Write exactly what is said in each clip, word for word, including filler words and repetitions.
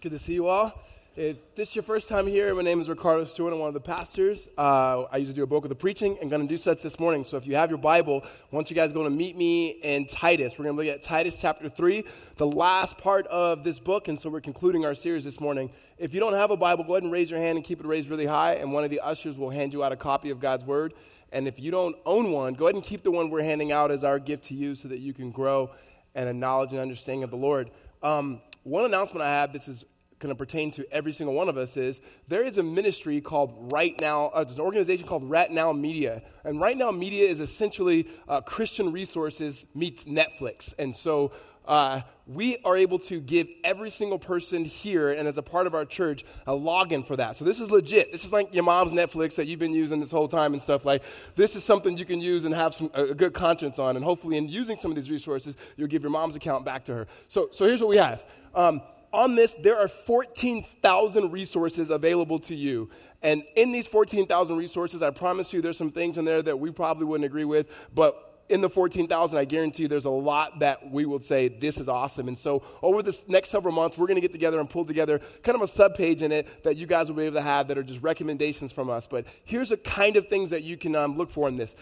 Good to see you all. If this is your first time here, my name is Ricardo Stewart. I'm one of the pastors. Uh, I used to do a bulk of the preaching and going to do such this morning. So if you have your Bible, I want you guys going to meet me in Titus. We're going to look at Titus chapter three, the last part of this book. And so we're concluding our series this morning. If you don't have a Bible, go ahead and raise your hand and keep it raised really high. And one of the ushers will hand you out a copy of God's Word. And if you don't own one, go ahead and keep the one we're handing out as our gift to you so that you can grow in a knowledge and understanding of the Lord. Um, one announcement I have, this is going to pertain to every single one of us, is there is a ministry called Right Now, uh, there's an organization called Right Now Media. And Right Now Media is essentially uh, Christian resources meets Netflix. And so uh, we are able to give every single person here and as a part of our church a login for that. So this is legit. This is like your mom's Netflix that you've been using this whole time and stuff. Like, this is something you can use and have some, a good conscience on. And hopefully in using some of these resources, you'll give your mom's account back to her. So, so here's what we have. Um, On this, there are fourteen thousand resources available to you. And in these fourteen thousand resources, I promise you there's some things in there that we probably wouldn't agree with. But in the fourteen thousand, I guarantee you there's a lot that we would say, this is awesome. And so over this next several months, we're going to get together and pull together kind of a subpage in it that you guys will be able to have that are just recommendations from us. But here's the kind of things that you can um, look for in this,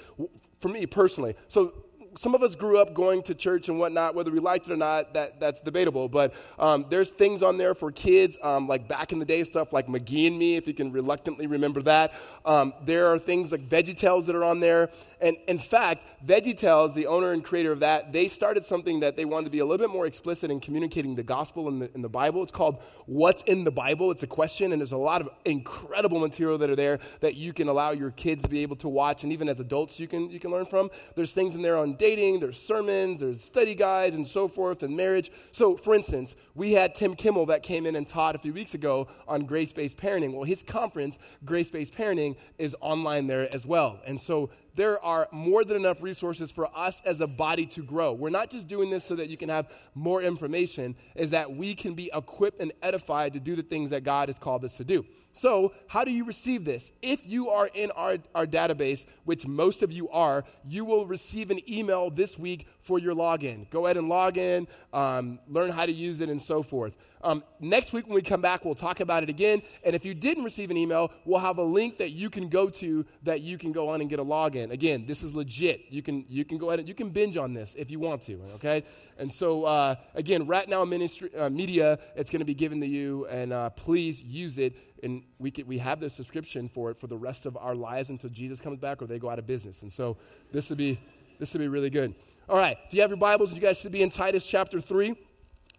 for me personally. So some of us grew up going to church and whatnot, whether we liked it or not, that, that's debatable. But um, there's things on there for kids, um, like back in the day stuff like McGee and Me, if you can reluctantly remember that. Um, there are things like VeggieTales that are on there. And in fact, VeggieTales, the owner and creator of that, they started something that they wanted to be a little bit more explicit in communicating the gospel in the, in the Bible. It's called What's in the Bible? It's a question, and there's a lot of incredible material that are there that you can allow your kids to be able to watch, and even as adults you can you can learn from. There's things in there on dating, there's sermons, there's study guides, and so forth, and marriage. So, for instance, we had Tim Kimmel that came in and taught a few weeks ago on Grace-Based Parenting. Well, his conference, Grace-Based Parenting, is online there as well, and so there are more than enough resources for us as a body to grow. We're not just doing this so that you can have more information, is that we can be equipped and edified to do the things that God has called us to do. So how do you receive this? If you are in our, our database, which most of you are, you will receive an email this week for your login. Go ahead and log in, um, learn how to use it, and so forth. Um, next week when we come back, we'll talk about it again. And if you didn't receive an email, we'll have a link that you can go to that you can go on and get a login. Again, this is legit. You can you can go ahead and you can binge on this if you want to, okay? And so, uh, again, Right Now ministry, uh, Media, it's going to be given to you, and uh, please use it. And we can, we have the subscription for it for the rest of our lives until Jesus comes back or they go out of business. And so this would be this would be really good. All right, if you have your Bibles, you guys should be in Titus chapter three.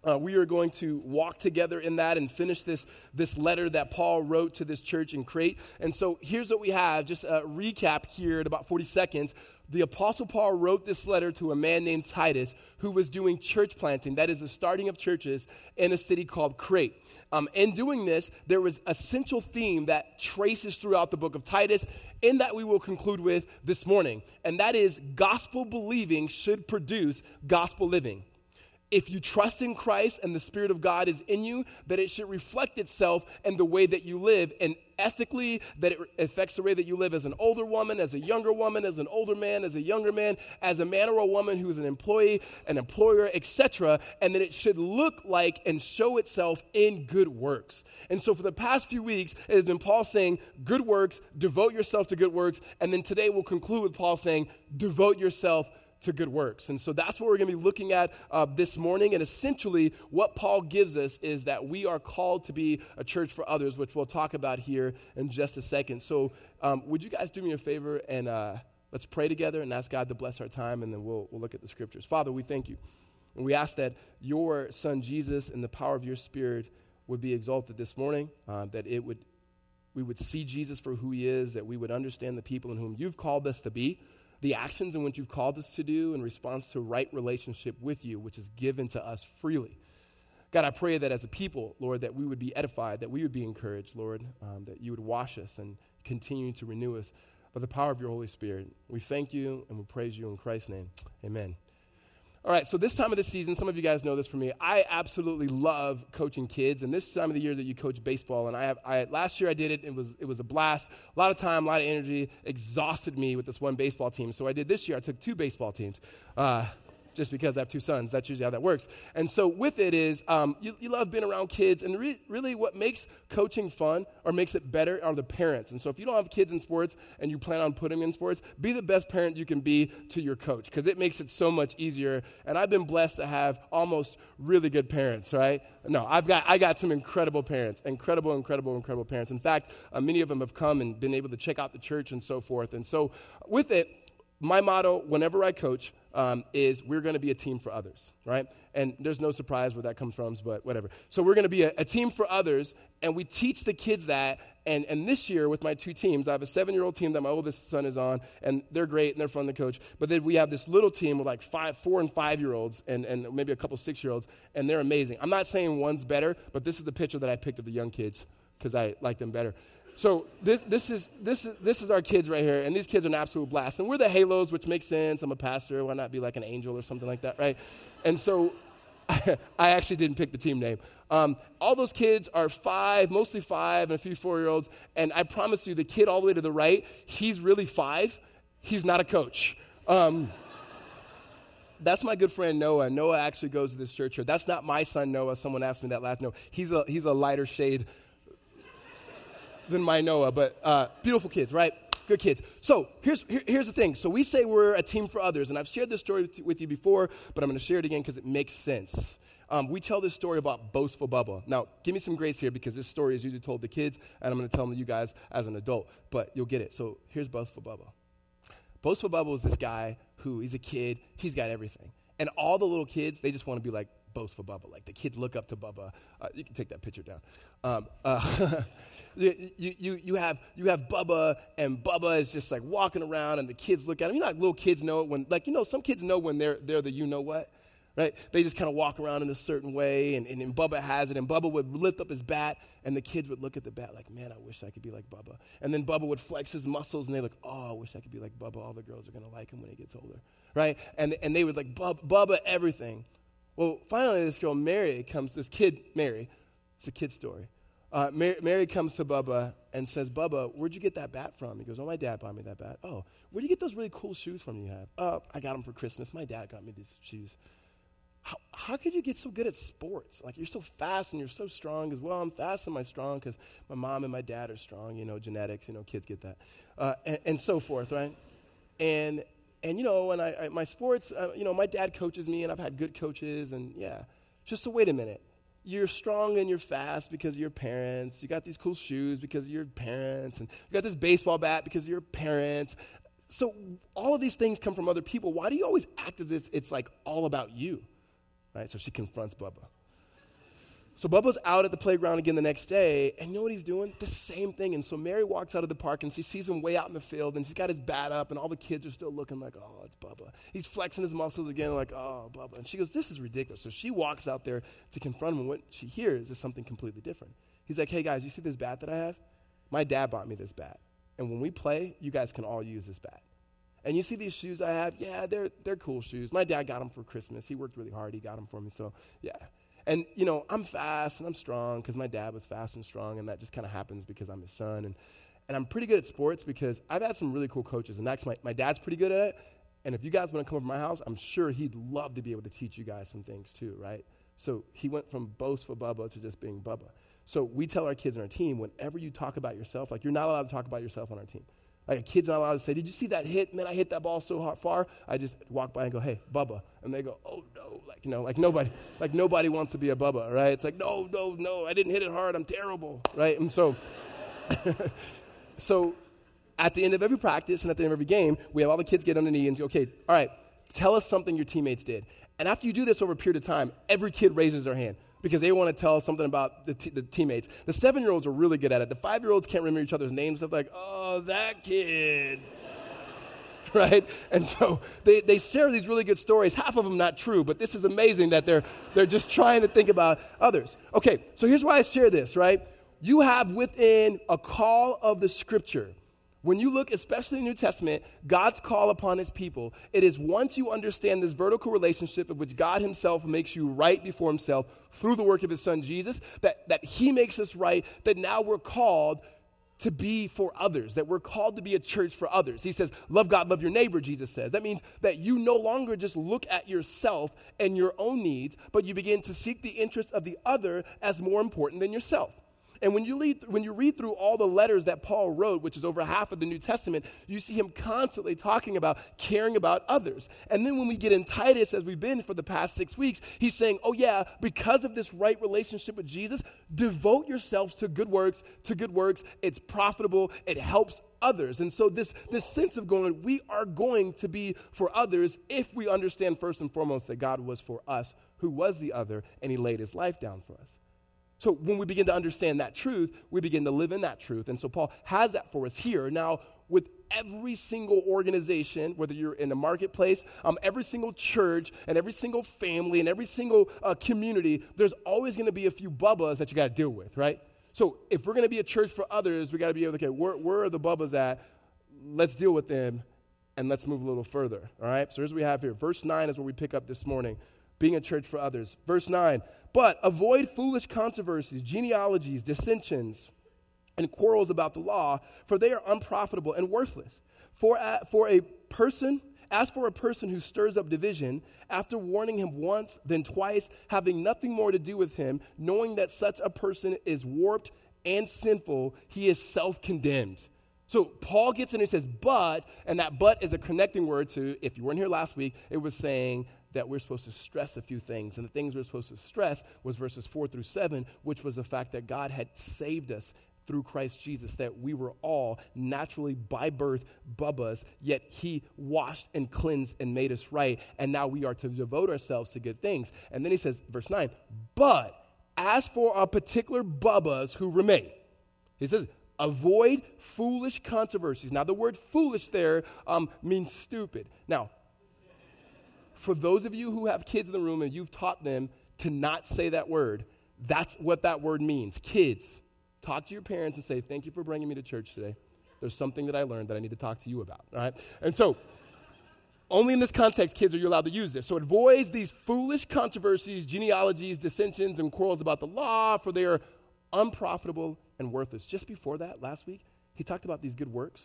Uh, we are going to walk together in that and finish this this letter that Paul wrote to this church in Crete. And so here's what we have, just a recap here in about forty seconds. The Apostle Paul wrote this letter to a man named Titus who was doing church planting, that is the starting of churches, in a city called Crete. Um, in doing this, there was a central theme that traces throughout the book of Titus, and that we will conclude with this morning, and that is gospel believing should produce gospel living. If you trust in Christ and the Spirit of God is in you, that it should reflect itself in the way that you live, and ethically that it affects the way that you live as an older woman, as a younger woman, as an older man, as a younger man, as a man or a woman who is an employee, an employer, et cetera, and that it should look like and show itself in good works. And so for the past few weeks, it has been Paul saying, good works, devote yourself to good works, and then today we'll conclude with Paul saying, devote yourself to good works. And so that's what we're going to be looking at uh, this morning. And essentially what Paul gives us is that we are called to be a church for others, which we'll talk about here in just a second. So um, would you guys do me a favor and uh, let's pray together and ask God to bless our time, and then we'll, we'll look at the scriptures. Father, we thank you. And we ask that your son Jesus and the power of your Spirit would be exalted this morning, uh, that it would we would see Jesus for who he is, that we would understand the people in whom you've called us to be, the actions in which you've called us to do in response to right relationship with you, which is given to us freely. God, I pray that as a people, Lord, that we would be edified, that we would be encouraged, Lord, um, that you would wash us and continue to renew us by the power of your Holy Spirit. We thank you and we praise you in Christ's name. Amen. All right, so this time of the season, some of you guys know this from me, I absolutely love coaching kids, and this time of the year that you coach baseball, and I have, I last year I did it, it was it was a blast, a lot of time, a lot of energy, exhausted me with this one baseball team, so I did this year, I took two baseball teams, uh, just because I have two sons. That's usually how that works. And so with it is um, you, you love being around kids, and re- really what makes coaching fun or makes it better are the parents. And so if you don't have kids in sports and you plan on putting them in sports, be the best parent you can be to your coach because it makes it so much easier. And I've been blessed to have almost really good parents, right? No, I've got I got some incredible parents, incredible, incredible, incredible parents. In fact, uh, many of them have come and been able to check out the church and so forth. And so with it, my motto whenever I coach um, is we're going to be a team for others, right? And there's no surprise where that comes from, but whatever. So we're going to be a, a team for others, and we teach the kids that. And and this year with my two teams, I have a seven-year-old team that my oldest son is on, and they're great, and they're fun to coach. But then we have this little team with like five, four and five-year-olds and, and maybe a couple six-year-olds, and they're amazing. I'm not saying one's better, but this is the picture that I picked of the young kids because I like them better. So this this is this is this is our kids right here, and these kids are an absolute blast. And we're the Halos, which makes sense. I'm a pastor. Why not be like an angel or something like that, right? And so I actually didn't pick the team name. Um, all those kids are five, mostly five, and a few four-year-olds. And I promise you, the kid all the way to the right, he's really five. He's not a coach. Um, That's my good friend Noah. Noah actually goes to this church here. That's not my son Noah. Someone asked me that last no. He's a he's a lighter shade than my Noah, but uh, beautiful kids, right? Good kids. So here's here, here's the thing. So we say we're a team for others, and I've shared this story with you, with you before, but I'm going to share it again because it makes sense. Um, we tell this story about boastful Bubba. Now, give me some grace here because this story is usually told to kids, and I'm going to tell them to you guys as an adult, but you'll get it. So here's boastful Bubba. Boastful Bubba is this guy who, he's a kid, he's got everything. And all the little kids, they just want to be like boastful Bubba. Like the kids look up to Bubba. Uh, you can take that picture down. Um, uh, You, you you have you have Bubba, and Bubba is just like walking around, and the kids look at him. You know, like little kids know it when, like, you know, some kids know when they're they're the you know what, right? They just kind of walk around in a certain way, and, and and Bubba has it, and Bubba would lift up his bat, and the kids would look at the bat like, man, I wish I could be like Bubba. And then Bubba would flex his muscles, and they look, oh, I wish I could be like Bubba. All the girls are gonna like him when he gets older, right? And and they would like Bub, Bubba everything. Well, finally, this girl Mary comes. This kid Mary, it's a kid story. Uh, Mary, Mary comes to Bubba and says, Bubba, where'd you get that bat from? He goes, oh, my dad bought me that bat. Oh, where'd you get those really cool shoes from you have? Uh, I got them for Christmas. My dad got me these shoes. How, how could you get so good at sports? Like, you're so fast and you're so strong as well. I'm fast and I'm strong because my mom and my dad are strong. You know, genetics, you know, kids get that. Uh, and, and so forth, right? And, and you know, and I, I my sports, uh, you know, my dad coaches me and I've had good coaches and, yeah. Just so wait a minute. You're strong and you're fast because of your parents. You got these cool shoes because of your parents. And you got this baseball bat because of your parents. So all of these things come from other people. Why do you always act as if it's like all about you? Right? So she confronts Bubba. So Bubba's out at the playground again the next day. And you know what he's doing? The same thing. And so Mary walks out of the park and she sees him way out in the field. And she's got his bat up. And all the kids are still looking like, oh, it's Bubba. He's flexing his muscles again like, oh, Bubba. And she goes, this is ridiculous. So she walks out there to confront him. And what she hears is something completely different. He's like, hey, guys, you see this bat that I have? My dad bought me this bat. And when we play, you guys can all use this bat. And you see these shoes I have? Yeah, they're they're cool shoes. My dad got them for Christmas. He worked really hard. He got them for me. So, yeah. And, you know, I'm fast and I'm strong because my dad was fast and strong, and that just kind of happens because I'm his son. And, and I'm pretty good at sports because I've had some really cool coaches, and that's my, my dad's pretty good at it. And if you guys want to come over to my house, I'm sure he'd love to be able to teach you guys some things too, right? So he went from boastful Bubba to just being Bubba. So we tell our kids on our team, whenever you talk about yourself, like you're not allowed to talk about yourself on our team. Like a kid's not allowed to say, did you see that hit? Man, I hit that ball so hard, far. I just walk by and go, hey, Bubba. And they go, oh, no. Like, you know, like nobody like nobody wants to be a Bubba, right? It's like, no, no, no. I didn't hit it hard. I'm terrible, right? And so, so at the end of every practice and at the end of every game, we have all the kids get on the knee and go, okay, all right, tell us something your teammates did. And after you do this over a period of time, every kid raises their hand. Because they want to tell something about the, t- the teammates. The seven-year-olds are really good at it. The five-year-olds can't remember each other's names. They're like, oh, that kid, right? And so they, they share these really good stories. Half of them not true, but this is amazing that they're they're just trying to think about others. Okay, so here's why I share this, right? You have within a call of the Scripture. When you look, especially in the New Testament, God's call upon his people, it is once you understand this vertical relationship in which God himself makes you right before himself through the work of his son Jesus, that, that he makes us right, that now we're called to be for others, that we're called to be a church for others. He says, love God, love your neighbor, Jesus says. That means that you no longer just look at yourself and your own needs, but you begin to seek the interests of the other as more important than yourself. And when you, lead, when you read through all the letters that Paul wrote, which is over half of the New Testament, you see him constantly talking about caring about others. And then when we get in Titus, as we've been for the past six weeks, he's saying, oh yeah, because of this right relationship with Jesus, devote yourselves to good works, to good works. It's profitable. It helps others. And so this, this sense of going, we are going to be for others if we understand first and foremost that God was for us, who was the other, and he laid his life down for us. So when we begin to understand that truth, we begin to live in that truth. And so Paul has that for us here. Now, with every single organization, whether you're in the marketplace, um, every single church and every single family and every single uh, community, there's always going to be a few bubbas that you got to deal with, right? So if we're going to be a church for others, we got to be able to, okay, where, where are the bubbas at? Let's deal with them and let's move a little further, all right? So here's what we have here. Verse nine is where we pick up this morning. Being a church for others. Verse nine, but avoid foolish controversies, genealogies, dissensions, and quarrels about the law, for they are unprofitable and worthless. For a, for a person, as for a person who stirs up division, after warning him once, then twice, having nothing more to do with him, knowing that such a person is warped and sinful, he is self-condemned. So Paul gets in and says, but, and that but is a connecting word to, if you weren't here last week, it was saying that we're supposed to stress a few things. And the things we're supposed to stress was verses four through seven, which was the fact that God had saved us through Christ Jesus, that we were all naturally by birth bubbas, yet he washed and cleansed and made us right. And now we are to devote ourselves to good things. And then he says, verse nine, but as for our particular bubbas who remain, he says, avoid foolish controversies. Now, the word foolish there um, means stupid. Now, for those of you who have kids in the room and you've taught them to not say that word, that's what that word means. Kids, talk to your parents and say, thank you for bringing me to church today. There's something that I learned that I need to talk to you about, all right? And so only in this context, kids, are you allowed to use this. So it avoids these foolish controversies, genealogies, dissensions, and quarrels about the law, for they are unprofitable and worthless. Just before that, last week, he talked about these good works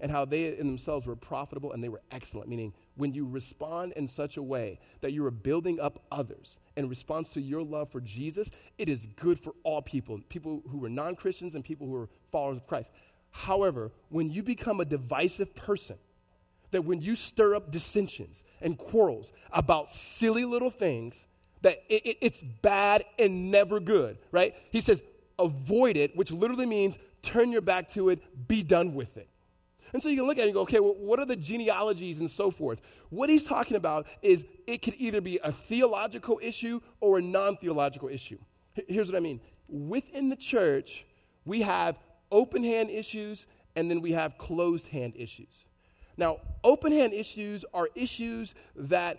and how they in themselves were profitable and they were excellent, meaning when you respond in such a way that you are building up others in response to your love for Jesus, it is good for all people, people who are non-Christians and people who are followers of Christ. However, when you become a divisive person, that when you stir up dissensions and quarrels about silly little things, that it, it, it's bad and never good, right? He says, avoid it, which literally means turn your back to it, be done with it. And so you can look at it and go, okay, well, what are the genealogies and so forth? What he's talking about is it could either be a theological issue or a non-theological issue. Here's what I mean. Within the church, we have open hand issues and then we have closed hand issues. Now, open hand issues are issues that,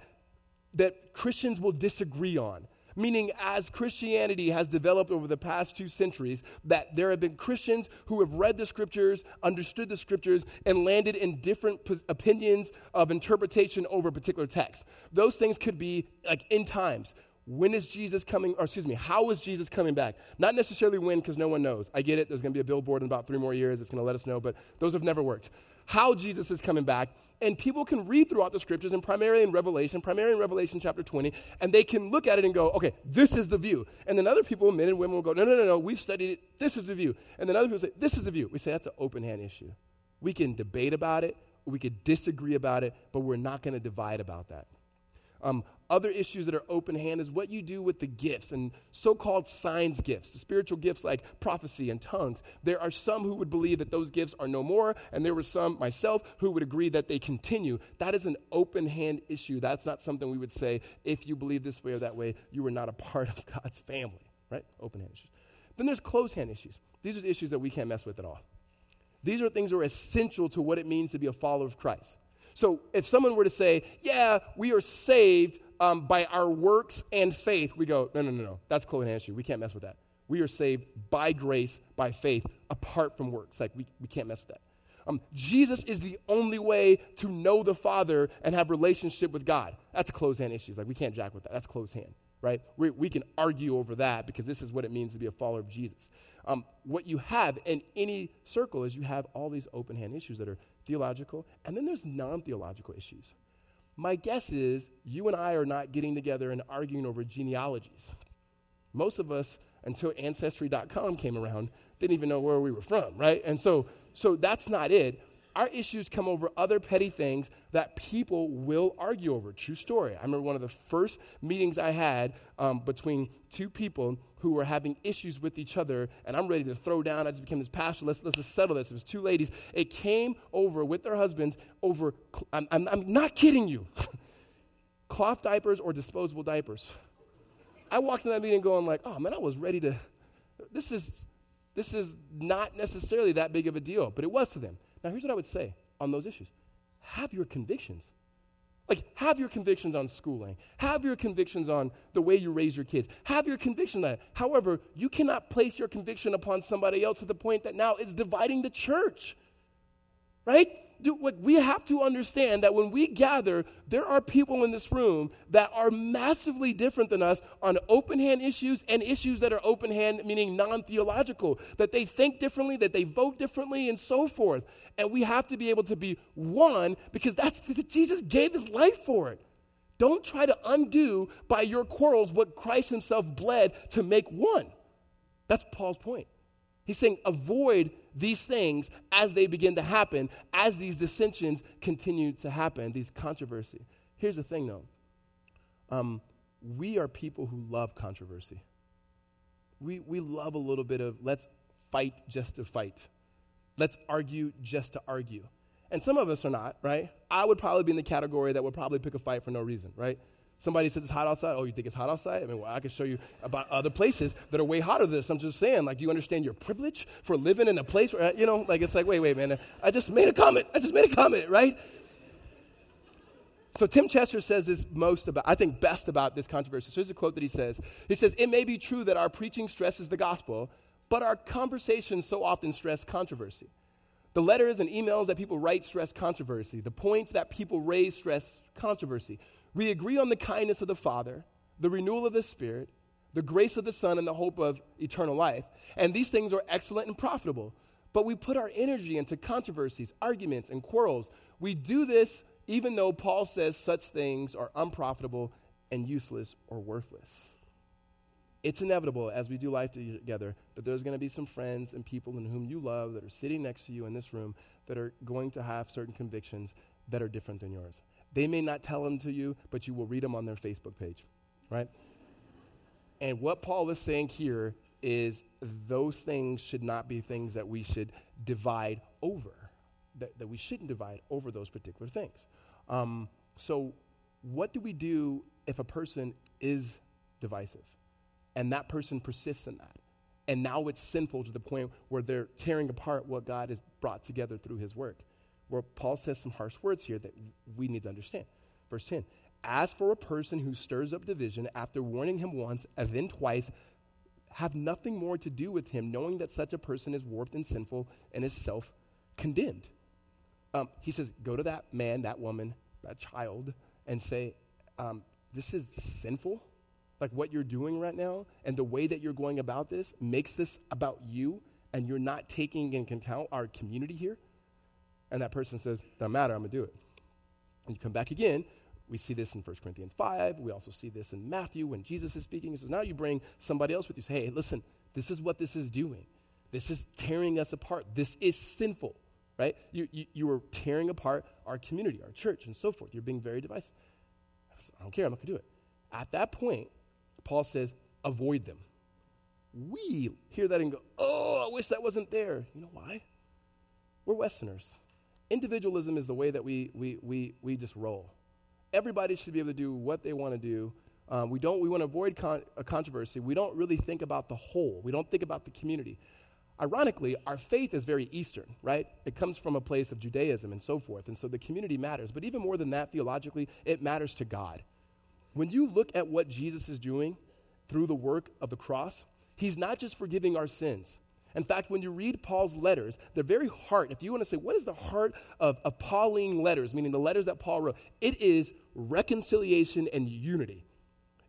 that Christians will disagree on. Meaning, as Christianity has developed over the past two centuries, that there have been Christians who have read the scriptures, understood the scriptures, and landed in different p- opinions of interpretation over a particular text. Those things could be like end times. When is Jesus coming, or excuse me, how is Jesus coming back? Not necessarily when, because no one knows. I get it, there's going to be a billboard in about three more years. It's going to let us know, but those have never worked. How Jesus is coming back, and people can read throughout the scriptures, and primarily in Revelation, primarily in Revelation chapter twenty, and they can look at it and go, okay, this is the view. And then other people, men and women, will go, no, no, no, no, we've studied it, this is the view. And then other people say, this is the view. We say, that's an open hand issue. We can debate about it, we could disagree about it, but we're not going to divide about that. Um, other issues that are open hand is what you do with the gifts and so-called signs gifts, the spiritual gifts like prophecy and tongues. There are some who would believe that those gifts are no more, and there were some, myself, who would agree that they continue. That is an open hand issue. That's not something we would say, if you believe this way or that way, you are not a part of God's family, right? Open hand issues. Then there's closed hand issues. These are issues that we can't mess with at all. These are things that are essential to what it means to be a follower of Christ. So if someone were to say, yeah, we are saved um, by our works and faith, we go, no, no, no, no, that's closed hand issue. We can't mess with that. We are saved by grace, by faith, apart from works. Like, we, we can't mess with that. Um, Jesus is the only way to know the Father and have relationship with God. That's a closed hand issue. Like, we can't jack with that. That's closed hand. right? We, we can argue over that because this is what it means to be a follower of Jesus. Um, what you have in any circle is you have all these open-hand issues that are theological, and then there's non-theological issues. My guess is you and I are not getting together and arguing over genealogies. Most of us, until Ancestry dot com came around, didn't even know where we were from, right? And so, so that's not it. Our issues come over other petty things that people will argue over. True story. I remember one of the first meetings I had um, between two people who were having issues with each other, and I'm ready to throw down. I just became this pastor. Let's, let's just settle this. It was two ladies. It came over with their husbands over, I'm, I'm, I'm not kidding you, cloth diapers or disposable diapers. I walked in that meeting going like, oh, man, I was ready to, this is, this is not necessarily that big of a deal, but it was to them. Now, here's what I would say on those issues. Have your convictions. Like, have your convictions on schooling. Have your convictions on the way you raise your kids. Have your conviction on it. However, you cannot place your conviction upon somebody else to the point that now it's dividing the church, right? Dude, what we have to understand that when we gather, there are people in this room that are massively different than us on open-hand issues and issues that are open-hand, meaning non-theological, that they think differently, that they vote differently, and so forth. And we have to be able to be one because that's Jesus gave his life for it. Don't try to undo by your quarrels what Christ himself bled to make one. That's Paul's point. He's saying avoid these things as they begin to happen, as these dissensions continue to happen, these controversy. Here's the thing, though. Um, we are people who love controversy. We we love a little bit of let's fight just to fight. Let's argue just to argue. And some of us are not, right? I would probably be in the category that would probably pick a fight for no reason, right? Somebody says it's hot outside. Oh, you think it's hot outside? I mean, well, I could show you about other places that are way hotter than this. I'm just saying, like, do you understand your privilege for living in a place where, you know, like, it's like, wait, wait, man, I just made a comment. I just made a comment, right? So Tim Chester says this most about, I think best about this controversy. So here's a quote that he says. He says, it may be true that our preaching stresses the gospel, but our conversations so often stress controversy. The letters and emails that people write stress controversy. The points that people raise stress controversy. We agree on the kindness of the Father, the renewal of the Spirit, the grace of the Son, and the hope of eternal life. And these things are excellent and profitable. But we put our energy into controversies, arguments, and quarrels. We do this even though Paul says such things are unprofitable and useless or worthless. It's inevitable as we do life together that there's going to be some friends and people in whom you love that are sitting next to you in this room that are going to have certain convictions that are different than yours. They may not tell them to you, but you will read them on their Facebook page, right? And what Paul is saying here is those things should not be things that we should divide over, that, that we shouldn't divide over those particular things. Um, so what do we do if a person is divisive and that person persists in that? And now it's sinful to the point where they're tearing apart what God has brought together through his work. Where Paul says some harsh words here that we need to understand. Verse ten, as for a person who stirs up division after warning him once and then twice, have nothing more to do with him, knowing that such a person is warped and sinful and is self-condemned. Um, he says, go to that man, that woman, that child, and say, um, this is sinful. Like what you're doing right now and the way that you're going about this makes this about you, and you're not taking into account our community here. And that person says, doesn't matter, I'm going to do it. And you come back again. We see this in First Corinthians five. We also see this in Matthew when Jesus is speaking. He says, now you bring somebody else with you. Say, hey, listen, this is what this is doing. This is tearing us apart. This is sinful, right? You you, you are tearing apart our community, our church, and so forth. You're being very divisive. I, said, I don't care, I'm not going to do it. At that point, Paul says, avoid them. We hear that and go, oh, I wish that wasn't there. You know why? We're Westerners. Individualism is the way that we we we we just roll. Everybody should be able to do what they want to do. Um, we don't. We want to avoid con- a controversy. We don't really think about the whole. We don't think about the community. Ironically, our faith is very Eastern, right? It comes from a place of Judaism and so forth, and so the community matters. But even more than that, theologically, it matters to God. When you look at what Jesus is doing through the work of the cross, he's not just forgiving our sins. In fact, when you read Paul's letters, the very heart, if you want to say, what is the heart of, of Pauline letters, meaning the letters that Paul wrote, it is reconciliation and unity.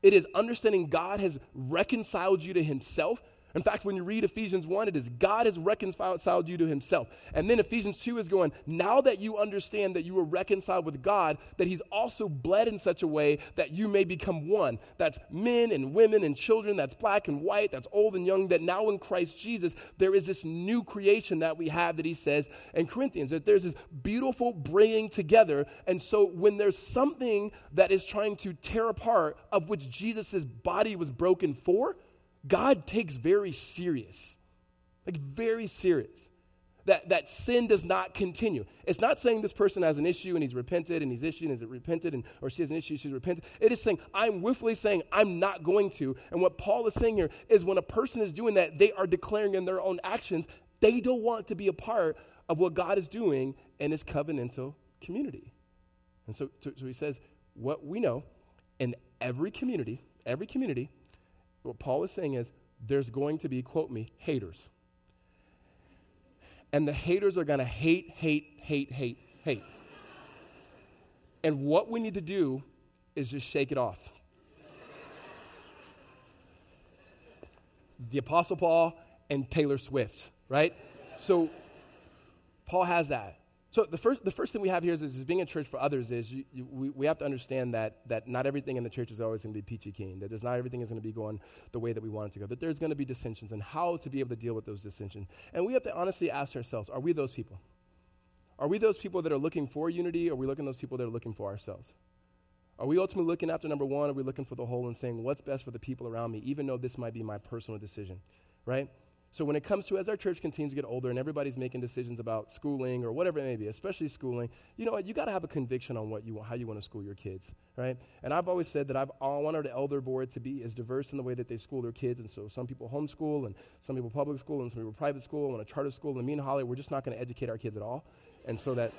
It is understanding God has reconciled you to himself. In fact, when you read Ephesians one, it is God has reconciled you to himself. And then Ephesians two is going, now that you understand that you were reconciled with God, that he's also bled in such a way that you may become one. That's men and women and children. That's black and white. That's old and young. That now in Christ Jesus, there is this new creation that we have that he says in Corinthians, that there's this beautiful bringing together. And so when there's something that is trying to tear apart of which Jesus' body was broken for, God takes very serious, like very serious, that, that sin does not continue. It's not saying this person has an issue and he's repented and he's issued and is it repented and or she has an issue, she's repented. It is saying, I'm willfully saying I'm not going to. And what Paul is saying here is when a person is doing that, they are declaring in their own actions, they don't want to be a part of what God is doing in his covenantal community. And so, so, so he says, what we know in every community, every community, what Paul is saying is there's going to be, quote me, haters. And the haters are going to hate, hate, hate, hate, hate. And what we need to do is just shake it off. The Apostle Paul and Taylor Swift, right? So Paul has that. So the first the first thing we have here is, is being a church for others is you, you, we, we have to understand that that not everything in the church is always going to be peachy keen, that there's not everything is going to be going the way that we want it to go, that there's going to be dissensions and how to be able to deal with those dissensions. And we have to honestly ask ourselves, are we those people? Are we those people that are looking for unity, or are we looking at those people that are looking for ourselves? Are we ultimately looking after number one, or are we looking for the whole and saying what's best for the people around me, even though this might be my personal decision, right? So when it comes to, as our church continues to get older and everybody's making decisions about schooling or whatever it may be, especially schooling, you know what, you got to have a conviction on what you want, how you want to school your kids, right? And I've always said that I've, I want our elder board to be as diverse in the way that they school their kids. And so some people homeschool and some people public school and some people private school and a charter school. And me and Holly, we're just not going to educate our kids at all. And so that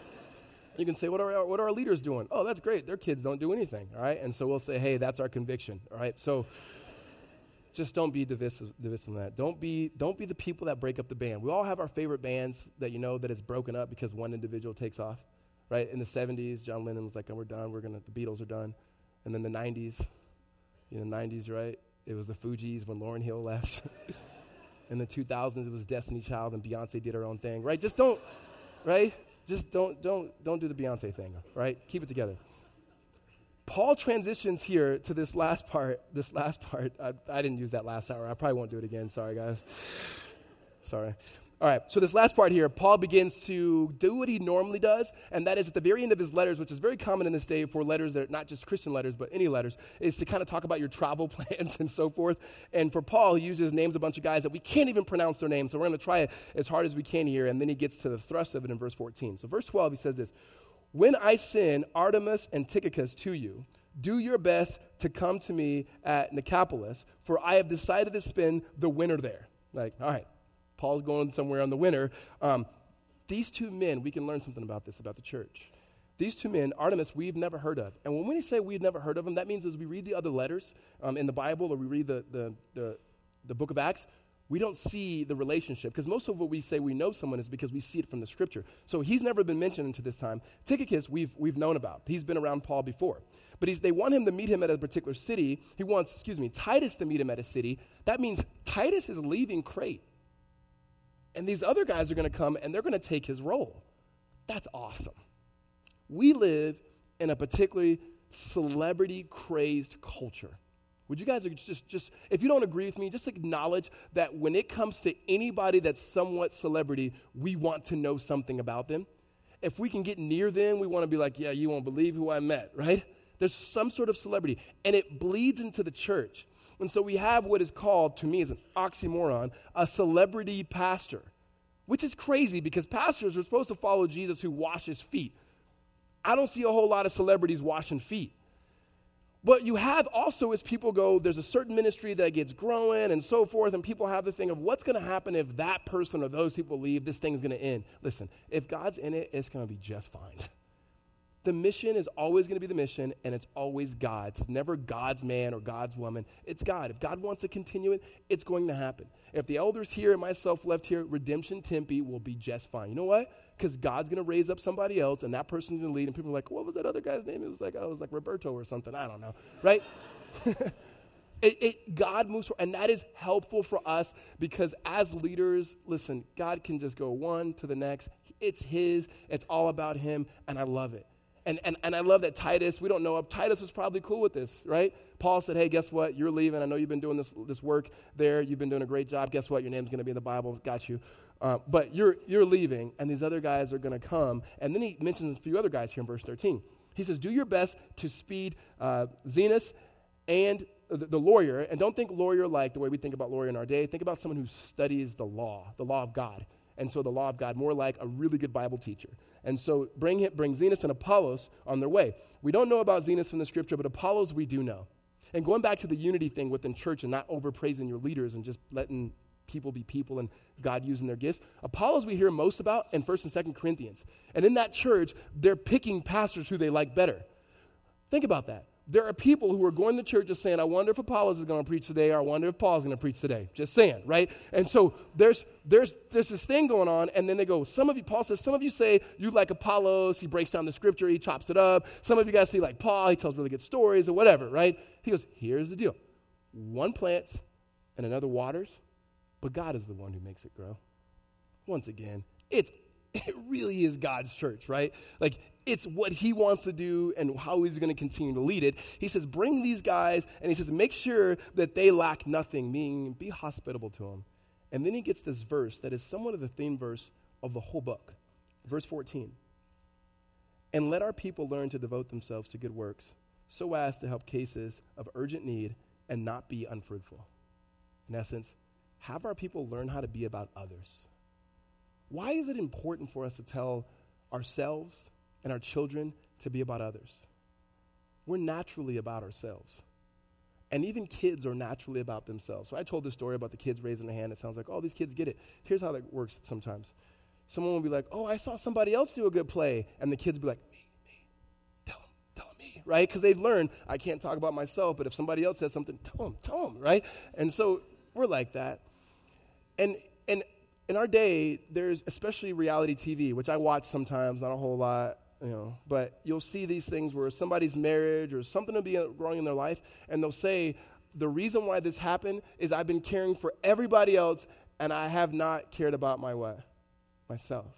you can say, what are, our, what are our leaders doing? Oh, that's great. Their kids don't do anything, all right? And so we'll say, hey, that's our conviction, all right? So just don't be divisive, divisive on that. Don't be don't be the people that break up the band. We all have our favorite bands that you know that is broken up because one individual takes off, right? In the seventies, John Lennon was like, oh, we're done. We're gonna. The Beatles are done. And then the nineties, you know, nineties, right? It was the Fugees when Lauryn Hill left. In the two thousands, it was Destiny Child and Beyonce did her own thing, right? Just don't, right? Just don't don't don't do the Beyonce thing, right? Keep it together. Paul transitions here to this last part, this last part. I, I didn't use that last hour. I probably won't do it again. Sorry, guys. Sorry. All right, so this last part here, Paul begins to do what he normally does, and that is at the very end of his letters, which is very common in this day for letters that are not just Christian letters, but any letters, is to kind of talk about your travel plans and so forth. And for Paul, he uses names of a bunch of guys that we can't even pronounce their names, so we're going to try it as hard as we can here, and then he gets to the thrust of it in verse fourteen. So verse twelve, he says this, when I send Artemis and Tychicus to you, do your best to come to me at Nicopolis, for I have decided to spend the winter there. Like, all right, Paul's going somewhere on the winter. Um, these two men, we can learn something about this, about the church. These two men, Artemis, we've never heard of. And when we say we've never heard of them, that means as we read the other letters um, in the Bible, or we read the, the, the, the book of Acts, we don't see the relationship, because most of what we say we know someone is because we see it from the scripture. So he's never been mentioned until this time. Tychicus, we've we've known about. He's been around Paul before. But he's, they want him to meet him at a particular city. He wants, excuse me, Titus to meet him at a city. That means Titus is leaving Crete. And these other guys are going to come, and they're going to take his role. That's awesome. We live in a particularly celebrity-crazed culture. Would you guys just, just, if you don't agree with me, just acknowledge that when it comes to anybody that's somewhat celebrity, we want to know something about them. If we can get near them, we want to be like, yeah, you won't believe who I met, right? There's some sort of celebrity, and it bleeds into the church. And so we have what is called, to me as an oxymoron, a celebrity pastor, which is crazy because pastors are supposed to follow Jesus who washes feet. I don't see a whole lot of celebrities washing feet. What you have also is people go, there's a certain ministry that gets growing and so forth, and people have the thing of what's going to happen if that person or those people leave, this thing's going to end. Listen, if God's in it, it's going to be just fine. The mission is always going to be the mission, and it's always God's. It's never God's man or God's woman. It's God. If God wants to continue it, it's going to happen. If the elders here and myself left here, Redemption Tempe will be just fine. You know what? Because God's going to raise up somebody else, and that person's going to lead, and people are like, what was that other guy's name? It was like, oh, it was like Roberto or something. I don't know, right? It, it, God moves forward, and that is helpful for us because as leaders, listen, God can just go one to the next. It's his. It's all about him, and I love it. And and and I love that Titus, we don't know, Titus was probably cool with this, right? Paul said, hey, guess what? You're leaving. I know you've been doing this this work there. You've been doing a great job. Guess what? Your name's going to be in the Bible. Got you. Uh, but you're you're leaving, and these other guys are going to come. And then he mentions a few other guys here in verse thirteen. He says, do your best to speed uh, Zenos and the, the lawyer. And don't think lawyer like the way we think about lawyer in our day. Think about someone who studies the law, the law of God. And so the law of God, more like a really good Bible teacher. And so bring him, bring Zenos and Apollos on their way. We don't know about Zenos from the scripture, but Apollos we do know. And going back to the unity thing within church and not overpraising your leaders and just letting people be people and God using their gifts. Apollos we hear most about in First and Second Corinthians. And in that church, they're picking pastors who they like better. Think about that. There are people who are going to church just saying, I wonder if Apollos is going to preach today, or I wonder if Paul's going to preach today. Just saying, right? And so there's there's there's this thing going on, and then they go, some of you, Paul says, some of you say you like Apollos. He breaks down the scripture. He chops it up. Some of you guys see like Paul. He tells really good stories or whatever, right? He goes, here's the deal. One plants and another waters, but God is the one who makes it grow. Once again, it's it really is God's church, right? Like, it's what he wants to do and how he's going to continue to lead it. He says, bring these guys, and he says, make sure that they lack nothing, meaning be hospitable to them. And then he gets this verse that is somewhat of the theme verse of the whole book. Verse fourteen, and let our people learn to devote themselves to good works so as to help cases of urgent need and not be unfruitful. In essence, have our people learn how to be about others. Why is it important for us to tell ourselves and our children to be about others? We're naturally about ourselves. And even kids are naturally about themselves. So I told this story about the kids raising their hand. It sounds like, oh, these kids get it. Here's how that works sometimes. Someone will be like, oh, I saw somebody else do a good play. And the kids will be like, me, me, tell them, tell me, right? Because they've learned, I can't talk about myself, but if somebody else says something, tell them, tell them, right? And so we're like that. And and in our day, there's especially reality T V, which I watch sometimes, not a whole lot. You know, but you'll see these things where somebody's marriage or something will be growing in their life, and they'll say, the reason why this happened is I've been caring for everybody else, and I have not cared about my what? Myself.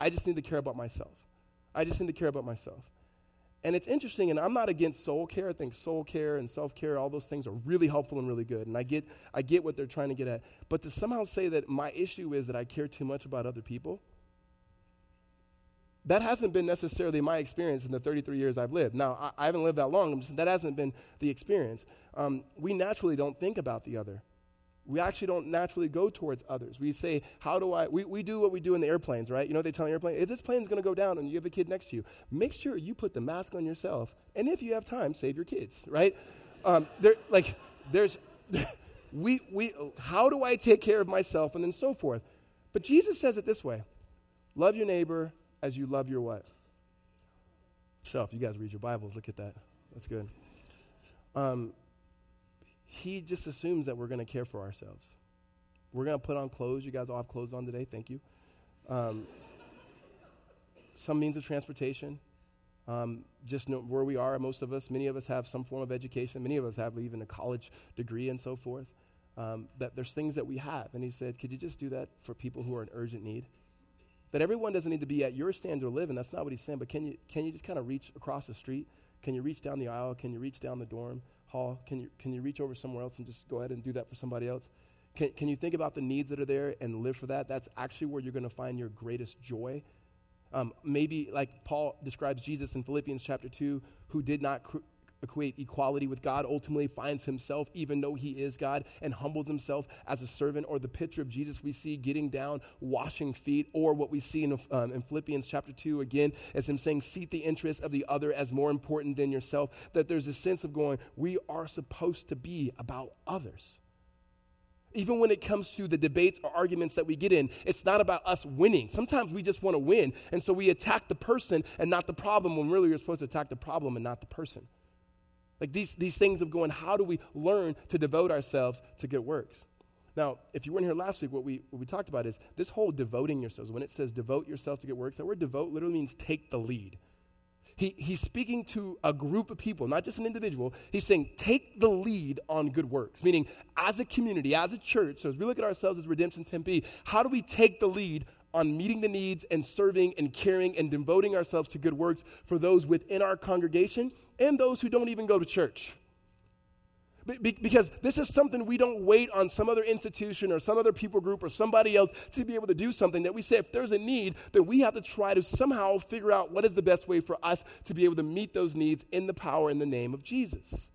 I just need to care about myself. I just need to care about myself. And it's interesting, and I'm not against soul care. I think soul care and self-care, all those things are really helpful and really good, and I get I get what they're trying to get at. But to somehow say that my issue is that I care too much about other people, that hasn't been necessarily my experience in the thirty-three years I've lived. Now, I, I haven't lived that long. I'm just, that hasn't been the experience. Um, we naturally don't think about the other. We actually don't naturally go towards others. We say, how do I, we, we do what we do in the airplanes, right? You know, they tell an airplane, if this plane's going to go down and you have a kid next to you, make sure you put the mask on yourself. And if you have time, save your kids, right? um, there, like, there's, we, we, how do I take care of myself and then so forth? But Jesus says it this way, love your neighbor as you love your what? Self. You guys read your Bibles. Look at that. That's good. Um, he just assumes that we're going to care for ourselves. We're going to put on clothes. You guys all have clothes on today. Thank you. Um, some means of transportation. Um, just know where we are. Most of us, many of us have some form of education. Many of us have even a college degree and so forth. Um, that there's things that we have. And he said, could you just do that for people who are in urgent need? That everyone doesn't need to be at your standard of living. That's not what he's saying. But can you can you just kind of reach across the street? Can you reach down the aisle? Can you reach down the dorm hall? Can you can you reach over somewhere else and just go ahead and do that for somebody else? Can can you think about the needs that are there and live for that? That's actually where you're going to find your greatest joy. Um, maybe like Paul describes Jesus in Philippians chapter two, who did not cr- equate equality with God, ultimately finds himself, even though he is God, and humbles himself as a servant, or the picture of Jesus we see getting down, washing feet, or what we see in, um, in Philippians chapter two, again, as him saying, seat the interest of the other as more important than yourself, that there's a sense of going, we are supposed to be about others. Even when it comes to the debates or arguments that we get in, it's not about us winning. Sometimes we just want to win, and so we attack the person and not the problem, when really we're supposed to attack the problem and not the person. Like these these things of going, how do we learn to devote ourselves to good works? Now, if you weren't here last week, what we what we talked about is this whole devoting yourselves. When it says devote yourself to good works, that word devote literally means take the lead. He, he's speaking to a group of people, not just an individual. He's saying, take the lead on good works, meaning as a community, as a church. So as we look at ourselves as Redemption Tempe, how do we take the lead on meeting the needs and serving and caring and devoting ourselves to good works for those within our congregation and those who don't even go to church? Because this is something we don't wait on some other institution or some other people group or somebody else to be able to do something, that we say if there's a need, then we have to try to somehow figure out what is the best way for us to be able to meet those needs in the power and the name of Jesus.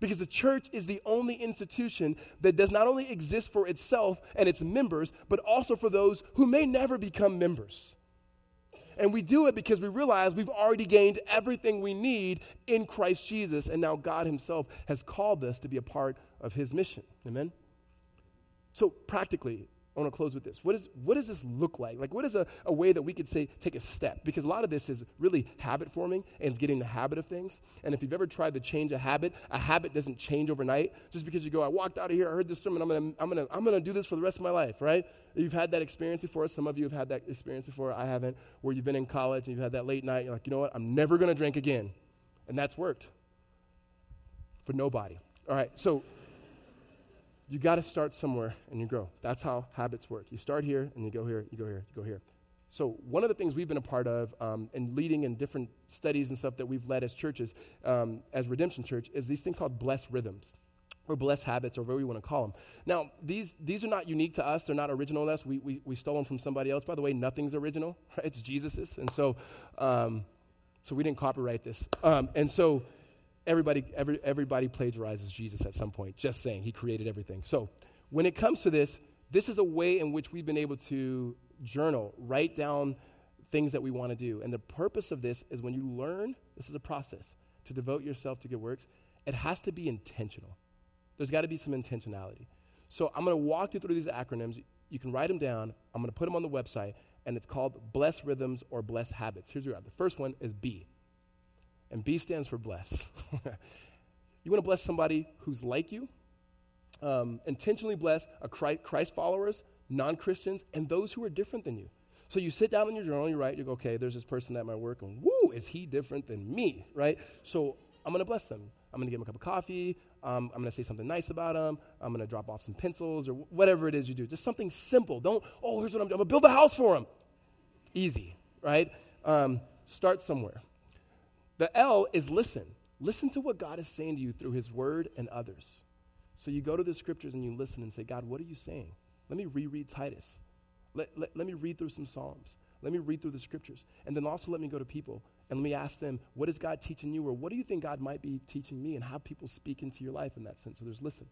Because the church is the only institution that does not only exist for itself and its members, but also for those who may never become members. And we do it because we realize we've already gained everything we need in Christ Jesus, and now God himself has called us to be a part of his mission. Amen? So practically, I want to close with this. What, is, what does this look like? Like, what is a, a way that we could say, take a step? Because a lot of this is really habit forming and it's getting the habit of things. And if you've ever tried to change a habit, a habit doesn't change overnight. Just because you go, I walked out of here, I heard this sermon, I'm going to I'm gonna, I'm gonna do this for the rest of my life, right? You've had that experience before. Some of you have had that experience before. I haven't. Where you've been in college and you've had that late night. You're like, you know what? I'm never going to drink again. And that's worked for nobody. All right, so... you got to start somewhere and you grow. That's how habits work. You start here and you go here, you go here, you go here. So one of the things we've been a part of um, in leading in different studies and stuff that we've led as churches, um, as Redemption Church, is these things called Bless Rhythms or Bless Habits or whatever you want to call them. Now, these these are not unique to us. They're not original to us. We we, we stole them from somebody else. By the way, nothing's original. Right? It's Jesus's. And so um, so we didn't copyright this. Um, and so... Everybody every, everybody plagiarizes Jesus at some point, just saying. He created everything. So when it comes to this, this is a way in which we've been able to journal, write down things that we want to do. And the purpose of this is when you learn, this is a process, to devote yourself to good works, it has to be intentional. There's got to be some intentionality. So I'm going to walk you through these acronyms. You can write them down. I'm going to put them on the website, and it's called Bless Rhythms or Bless Habits. Here's your. The first one is B. And B stands for bless. You want to bless somebody who's like you. Um, intentionally bless a Christ followers, non-Christians, and those who are different than you. So you sit down in your journal, you write, you go, okay, there's this person at my work, and woo, is he different than me, right? So I'm going to bless them. I'm going to give them a cup of coffee. Um, I'm going to say something nice about them. I'm going to drop off some pencils or whatever it is you do. Just something simple. Don't, oh, here's what I'm doing. I'm going to build a house for them. Easy, right? Um, start somewhere. The L is listen. Listen to what God is saying to you through his word and others. So you go to the scriptures and you listen and say, God, what are you saying? Let me reread Titus. Let, let, let me read through some Psalms. Let me read through the scriptures. And then also let me go to people and let me ask them, what is God teaching you? Or what do you think God might be teaching me? And how people speak into your life in that sense. So there's listen.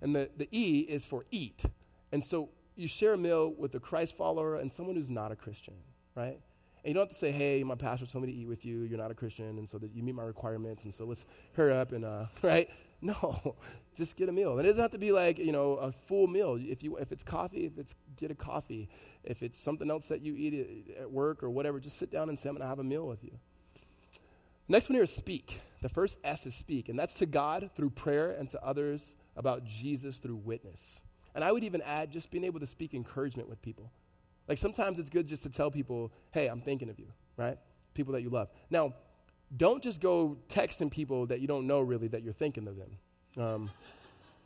And the, the E is for eat. And so you share a meal with a Christ follower and someone who's not a Christian, right? And you don't have to say, hey, my pastor told me to eat with you. You're not a Christian, and so that you meet my requirements, and so let's hurry up and, uh, right? No, just get a meal. And it doesn't have to be like, you know, a full meal. If you if it's coffee, if it's get a coffee. If it's something else that you eat at work or whatever, just sit down and say, I'm going to have a meal with you. Next one here is speak. The first S is speak, and that's to God through prayer and to others about Jesus through witness. And I would even add just being able to speak encouragement with people. Like sometimes it's good just to tell people, hey, I'm thinking of you, right? People that you love. Now, don't just go texting people that you don't know really that you're thinking of them. Um,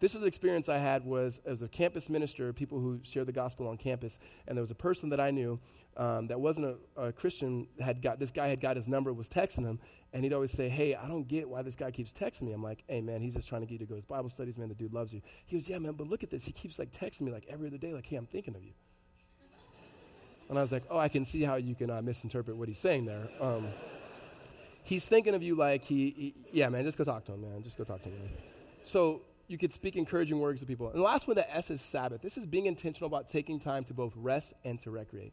this is an experience I had was as a campus minister, people who share the gospel on campus, and there was a person that I knew um, that wasn't a, a Christian, had got this guy had got his number, was texting him, and he'd always say, hey, I don't get why this guy keeps texting me. I'm like, hey, man, he's just trying to get you to go to his Bible studies, man, the dude loves you. He goes, yeah, man, but look at this. He keeps like texting me like every other day, like, hey, I'm thinking of you. And I was like, oh, I can see how you can uh, misinterpret what he's saying there. Um, he's thinking of you like he, he, yeah, man, just go talk to him, man. Just go talk to him. Man. So you could speak encouraging words to people. And the last one, the S is Sabbath. This is being intentional about taking time to both rest and to recreate.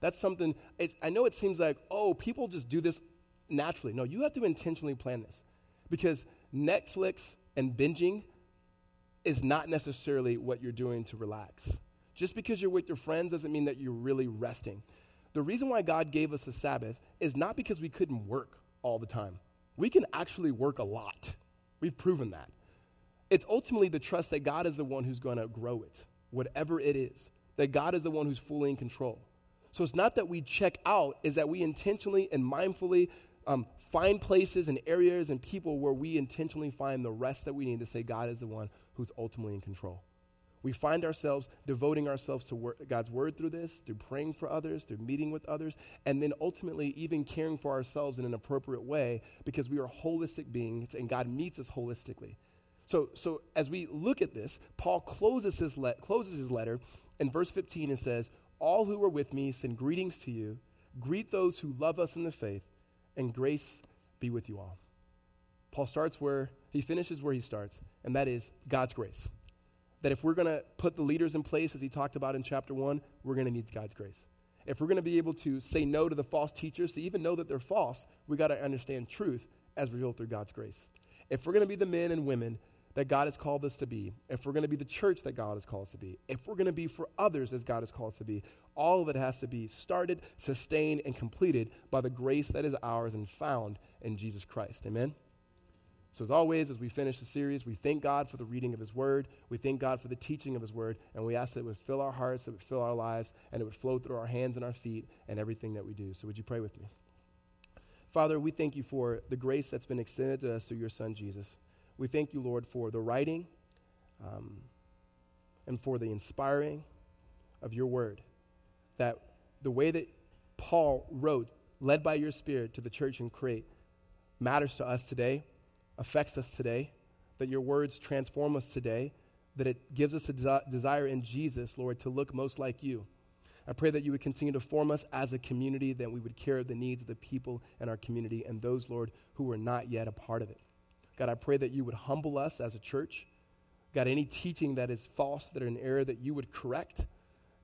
That's something, it's, I know it seems like, oh, people just do this naturally. No, you have to intentionally plan this because Netflix and binging is not necessarily what you're doing to relax. Just because you're with your friends doesn't mean that you're really resting. The reason why God gave us the Sabbath is not because we couldn't work all the time. We can actually work a lot. We've proven that. It's ultimately the trust that God is the one who's going to grow it, whatever it is, that God is the one who's fully in control. So it's not that we check out, it's that we intentionally and mindfully um, find places and areas and people where we intentionally find the rest that we need to say God is the one who's ultimately in control. We find ourselves devoting ourselves to wor- God's word through this, through praying for others, through meeting with others, and then ultimately even caring for ourselves in an appropriate way because we are holistic beings and God meets us holistically. So, so as we look at this, Paul closes his, le- closes his letter in verse fifteen and says, "All who are with me send greetings to you. Greet those who love us in the faith, and grace be with you all." Paul starts where he finishes where he starts, and that is God's grace. That if we're going to put the leaders in place, as he talked about in chapter one, we're going to need God's grace. If we're going to be able to say no to the false teachers, to even know that they're false, we got to understand truth as revealed through God's grace. If we're going to be the men and women that God has called us to be, if we're going to be the church that God has called us to be, if we're going to be for others as God has called us to be, all of it has to be started, sustained, and completed by the grace that is ours and found in Jesus Christ. Amen? So as always, as we finish the series, we thank God for the reading of his word, we thank God for the teaching of his word, and we ask that it would fill our hearts, that it would fill our lives, and it would flow through our hands and our feet and everything that we do. So would you pray with me? Father, we thank you for the grace that's been extended to us through your son, Jesus. We thank you, Lord, for the writing um, and for the inspiring of your word, that the way that Paul wrote, led by your spirit to the church in Crete, matters to us today, affects us today, that your words transform us today, that it gives us a desi- desire in Jesus, Lord, to look most like you. I pray that you would continue to form us as a community, that we would care of the needs of the people in our community and those, Lord, who are not yet a part of it. God, I pray that you would humble us as a church. God, any teaching that is false, that are in error, that you would correct.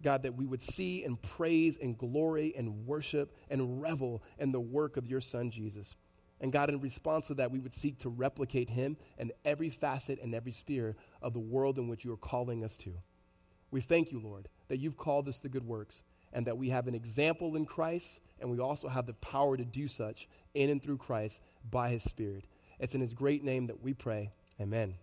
God, that we would see and praise and glory and worship and revel in the work of your son, Jesus. And God, in response to that, we would seek to replicate him in every facet and every sphere of the world in which you are calling us to. We thank you, Lord, that you've called us to good works and that we have an example in Christ, and we also have the power to do such in and through Christ by his Spirit. It's in his great name that we pray. Amen.